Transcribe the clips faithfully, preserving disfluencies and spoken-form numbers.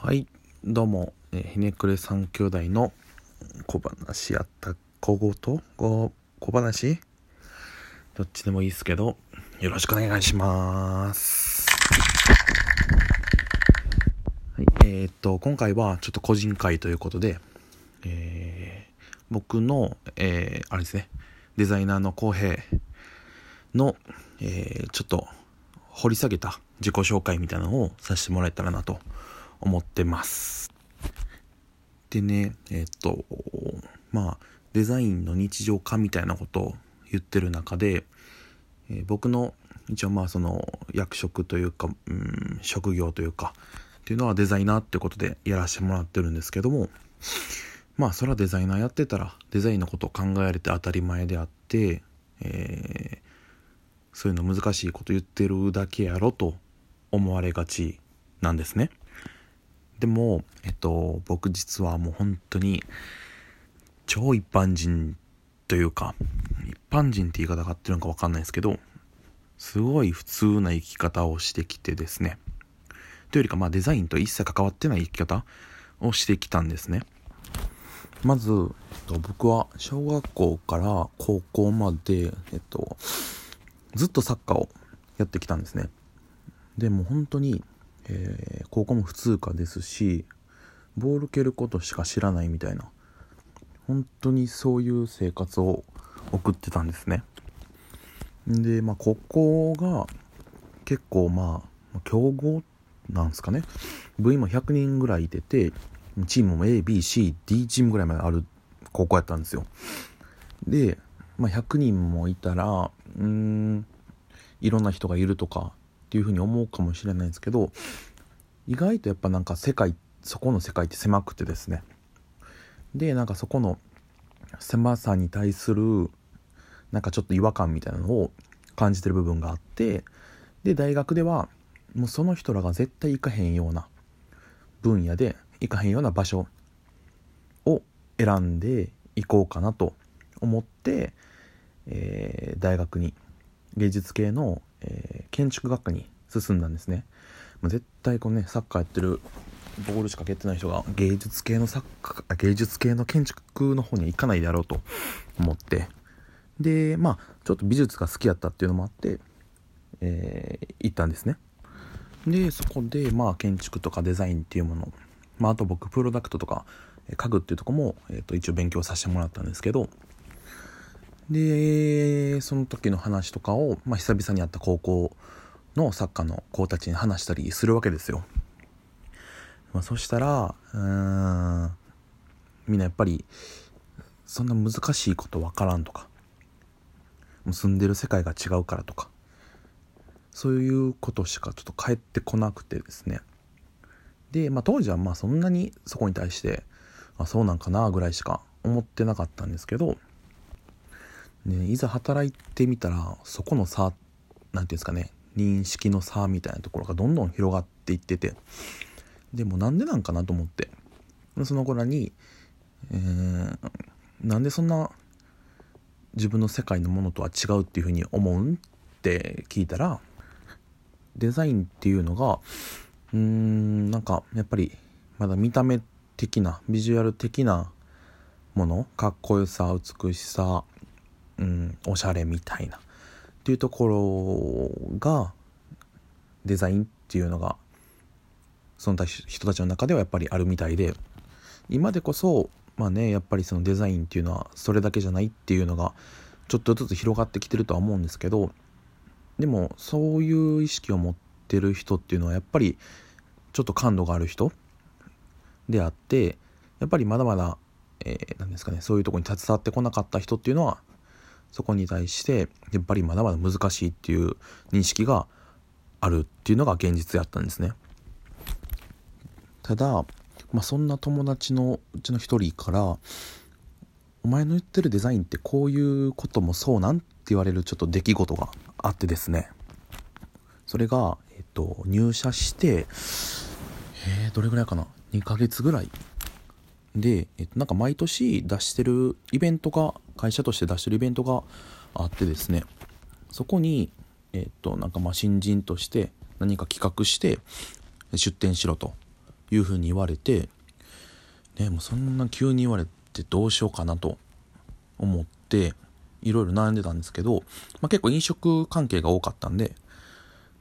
はい、どうも、えー、ひねくれ三兄弟の小話やった小言と小話どっちでもいいですけど、よろしくお願いします。はい、えー、っと今回はちょっと個人会ということで、えー、僕の、えー、あれですね、デザイナーの浩平の、えー、ちょっと掘り下げた自己紹介みたいなのをさせてもらえたらなと。思ってます。でね、えっとまあデザインの日常化みたいなことを言ってる中で、えー、僕の一応まあその役職というか、うん、職業というかっていうのはデザイナーってことでやらせてもらってるんですけども、まあそれはデザイナーやってたらデザインのことを考えられて当たり前であって、えー、そういうの難しいこと言ってるだけやろと思われがちなんですね。でも、えっと、僕実はもう本当に超一般人というか、一般人って言い方が合ってるのか分かんないですけど、すごい普通な生き方をしてきてですね。というよりか、まあデザインと一切関わってない生き方をしてきたんですね。まず、えっと、僕は小学校から高校まで、えっと、ずっとサッカーをやってきたんですね。でも本当に、えー、高校も普通科ですし、ボール蹴ることしか知らないみたいな、本当にそういう生活を送ってたんですね。で、まあここが結構まあ強豪なんですかね。部員もひゃくにんぐらいいてて、チームも エービーシーディー チームぐらいまである高校やったんですよ。で、まあ、ひゃくにんもいたら、うーん、いろんな人がいるとかっていうふうに思うかもしれないんですけど、意外とやっぱなんか世界、そこの世界って狭くてですね。で、なんかそこの狭さに対するなんかちょっと違和感みたいなのを感じてる部分があって、で大学ではもうその人らが絶対行かへんような分野で、行かへんような場所を選んで行こうかなと思って、えー、大学に芸術系のえー、建築学科に進んだんですね。もう絶対こうね、サッカーやってる、ボールしか蹴ってない人が芸術系のサッカー、芸術系の建築の方には行かないだろうと思って、でまあちょっと美術が好きやったっていうのもあって、えー、行ったんですね。でそこでまあ建築とかデザインっていうもの、まああと僕プロダクトとか家具っていうとこも、えー、と一応勉強させてもらったんですけど、でその時の話とかを、まあ、久々に会った高校のサッカーの子たちに話したりするわけですよ。まあ、そしたらうーんみんなやっぱりそんな難しいことわからんとか、もう住んでる世界が違うからとか、そういうことしかちょっと返ってこなくてですね。で、まあ、当時はまあそんなにそこに対して、まあ、そうなんかなぐらいしか思ってなかったんですけど、ね、いざ働いてみたらそこの差、なんていうんですかね、認識の差みたいなところがどんどん広がっていってて、でもなんでなんかなと思って、その子らに、えー、なんでそんな自分の世界のものとは違うっていうふうに思うんって聞いたら、デザインっていうのがうーんなんかやっぱりまだ見た目的な、ビジュアル的なもの、かっこよさ、美しさ、うん、おしゃれみたいなっていうところが、デザインっていうのがその人たちの中ではやっぱりあるみたいで、今でこそまあね、やっぱりそのデザインっていうのはそれだけじゃないっていうのがちょっとずつ広がってきてるとは思うんですけど、でもそういう意識を持ってる人っていうのはやっぱりちょっと感度がある人であって、やっぱりまだまだ、えー、なんですかね、そういうところに携わってこなかった人っていうのはそこに対してやっぱりまだまだ難しいっていう認識があるっていうのが現実やったんですね。ただ、まあ、そんな友達のうちの一人から、お前の言ってるデザインってこういうこともそうなんって言われるちょっと出来事があってですね。それが、えっと、入社して、えー、どれぐらいかな、にかげつぐらいで、えっと、なんか毎年出してるイベントが、会社として出してるイベントがあってですね、そこに、えっと、なんかまあ新人として何か企画して出展しろというふうに言われて、ね、もうそんな急に言われてどうしようかなと思っていろいろ悩んでたんですけど、まあ、結構飲食関係が多かったんで、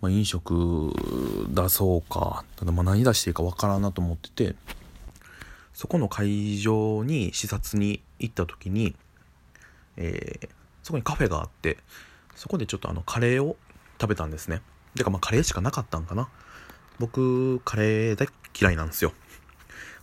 まあ、飲食出そうか、ただまあ何出していいかわからんなと思ってて、そこの会場に視察に行った時に、えー、そこにカフェがあって、そこでちょっとあのカレーを食べたんですね。てかまあカレーしかなかったんかな。僕カレー大嫌いなんですよ。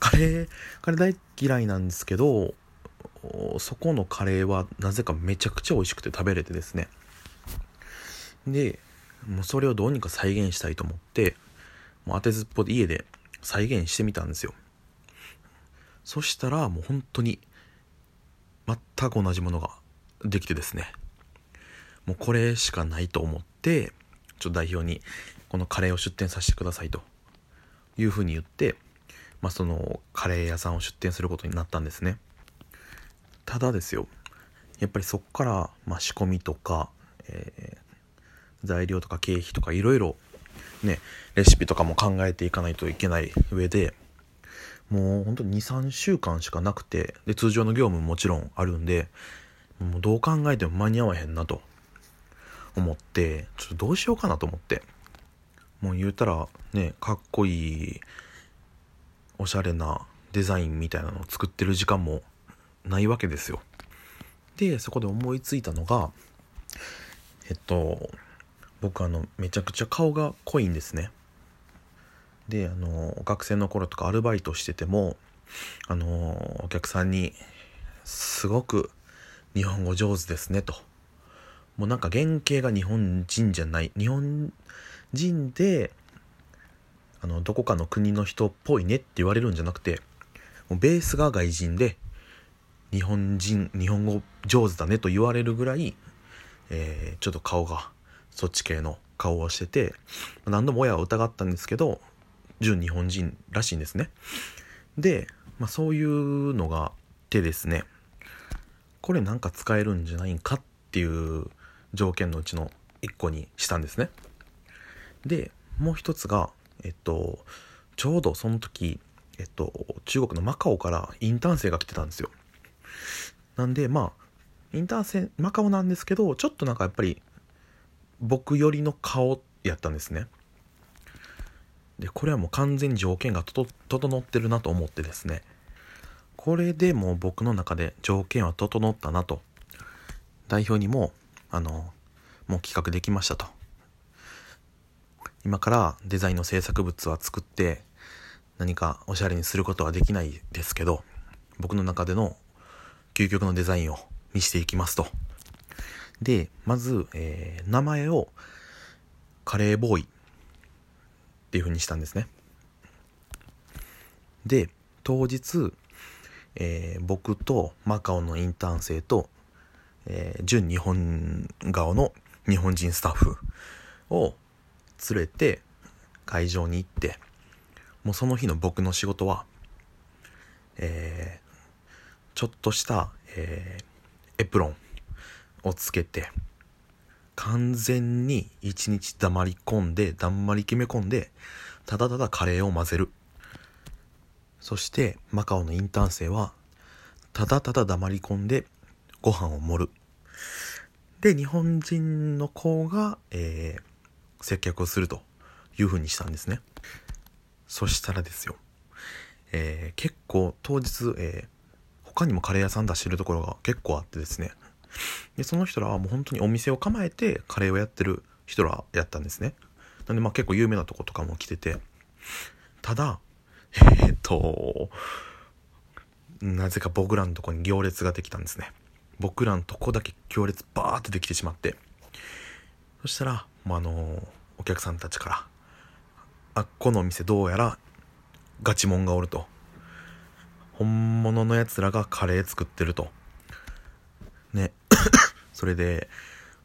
カレーカレー大嫌いなんですけど、そこのカレーはなぜかめちゃくちゃ美味しくて食べれてですね。で、もうそれをどうにか再現したいと思って、もう当てずっぽで家で再現してみたんですよ。そしたらもう本当に全く同じものができてですね。もうこれしかないと思って、ちょっと代表にこのカレーを出店させてくださいというふうに言って、まあそのカレー屋さんを出店することになったんですね。ただですよ、やっぱりそこから、まあ、仕込みとか、えー、材料とか経費とかいろいろね、レシピとかも考えていかないといけない上で、もうほんとにさんしゅうかんしかなくて、で通常の業務ももちろんあるんで、もうどう考えても間に合わへんなと思って、ちょっとどうしようかなと思って、もう言うたらね、かっこいいおしゃれなデザインみたいなのを作ってる時間もないわけですよ。でそこで思いついたのが、えっと僕あのめちゃくちゃ顔が濃いんですね。であの学生の頃とかアルバイトしてても、あのお客さんにすごく日本語上手ですねと、もうなんか原型が日本人じゃない、日本人であのどこかの国の人っぽいねって言われるんじゃなくて、もうベースが外人で日本人、日本語上手だねと言われるぐらい、えー、ちょっと顔がそっち系の顔をしてて、何度も親は疑ったんですけど、純日本人らしいんですね。で、まあ、そういうのがあってですね、これなんか使えるんじゃないかっていう条件のうちの一個にしたんですね。で、もう一つが、えっと、ちょうどその時、えっと、中国のマカオからインターン生が来てたんですよ。なんでまあインターン生マカオなんですけど、ちょっとなんかやっぱり僕寄りの顔やったんですね。でこれはもう完全に条件がとと整ってるなと思ってですね、これでもう僕の中で条件は整ったなと、代表にもあのもう企画できましたと、今からデザインの制作物は作って何かおしゃれにすることはできないですけど、僕の中での究極のデザインを見せていきますと。でまず、えー、名前をカレーボーイっていう風にしたんですね。で当日、えー、僕とマカオのインターン生と、えー、純日本顔の日本人スタッフを連れて会場に行って、もうその日の僕の仕事は、えーちょっとした、えー、エプロンをつけて、完全に一日黙り込んで、だんまり決め込んで、ただただカレーを混ぜる。そしてマカオのインターン生はただただ黙り込んでご飯を盛る。で日本人の子が、えー、接客をするというふうにしたんですね。そしたらですよ、えー、結構当日、えー他にもカレー屋さん出してるところが結構あってですね、でその人らはもう本当にお店を構えてカレーをやってる人らやったんですね。なんでまあ結構有名なとことかも来てて、ただえー、っとなぜか僕らのとこに行列ができたんですね。僕らのとこだけ行列バーってできてしまって、そしたら、まあ、あのお客さんたちからあっこのお店どうやらガチモンがおると、本物のやつらがカレー作ってるとねそれで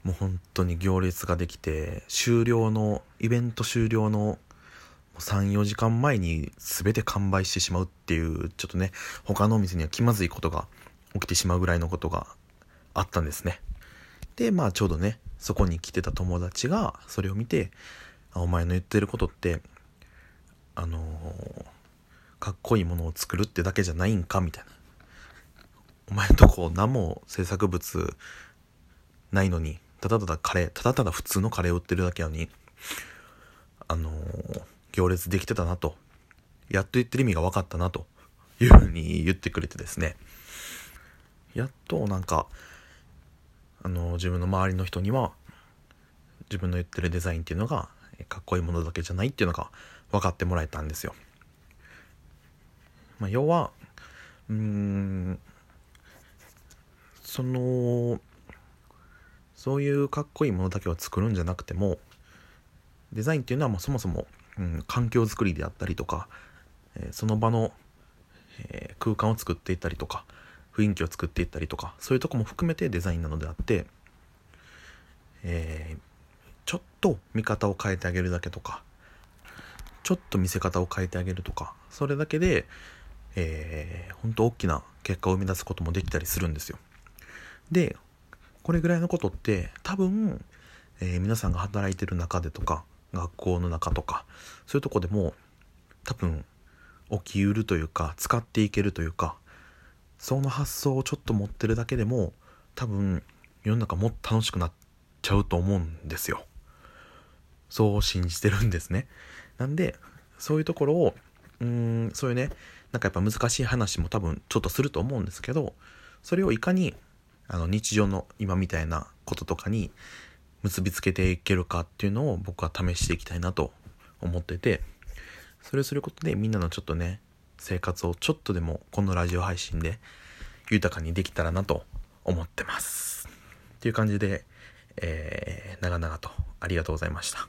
もう本当に行列ができて、終了のイベント終了の さんよじかんまえに全て完売してしまうっていう、ちょっとね他のお店には気まずいことが起きてしまうぐらいのことがあったんですね。でまあちょうどねそこに来てた友達がそれを見て、あお前の言ってることってあのーかっこいいものを作るってだけじゃないんかみたいな、お前のとこ何も制作物ないのに、ただただカレーただただ普通のカレー売ってるだけなのに、あのー、行列できてたなと、やっと言ってる意味が分かったなというふうに言ってくれてですね、やっとなんか、あのー、自分の周りの人には自分の言ってるデザインっていうのがかっこいいものだけじゃないっていうのが分かってもらえたんですよ。まあ、要はうーんそのそういうかっこいいものだけを作るんじゃなくても、デザインっていうのはもうそもそも、うん、環境づくりであったりとか、えー、その場の、えー、空間を作っていったりとか、雰囲気を作っていったりとか、そういうとこも含めてデザインなのであって、えー、ちょっと見方を変えてあげるだけとか、ちょっと見せ方を変えてあげるとか、それだけで、えー、本当大きな結果を生み出すこともできたりするんですよ。で、これぐらいのことって多分、えー、皆さんが働いてる中でとか、学校の中とか、そういうとこでも多分起きうるというか、使っていけるというか、その発想をちょっと持ってるだけでも多分世の中もっと楽しくなっちゃうと思うんですよ。そう信じてるんですね。なんでそういうところをうーんそういうね、なんかやっぱ難しい話も多分ちょっとすると思うんですけど、それをいかにあの日常の今みたいなこととかに結びつけていけるかっていうのを僕は試していきたいなと思ってて、それをすることでみんなのちょっとね、生活をちょっとでもこのラジオ配信で豊かにできたらなと思ってますっていう感じで、えー、長々とありがとうございました。